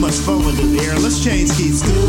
much fun with it here. Let's change keys.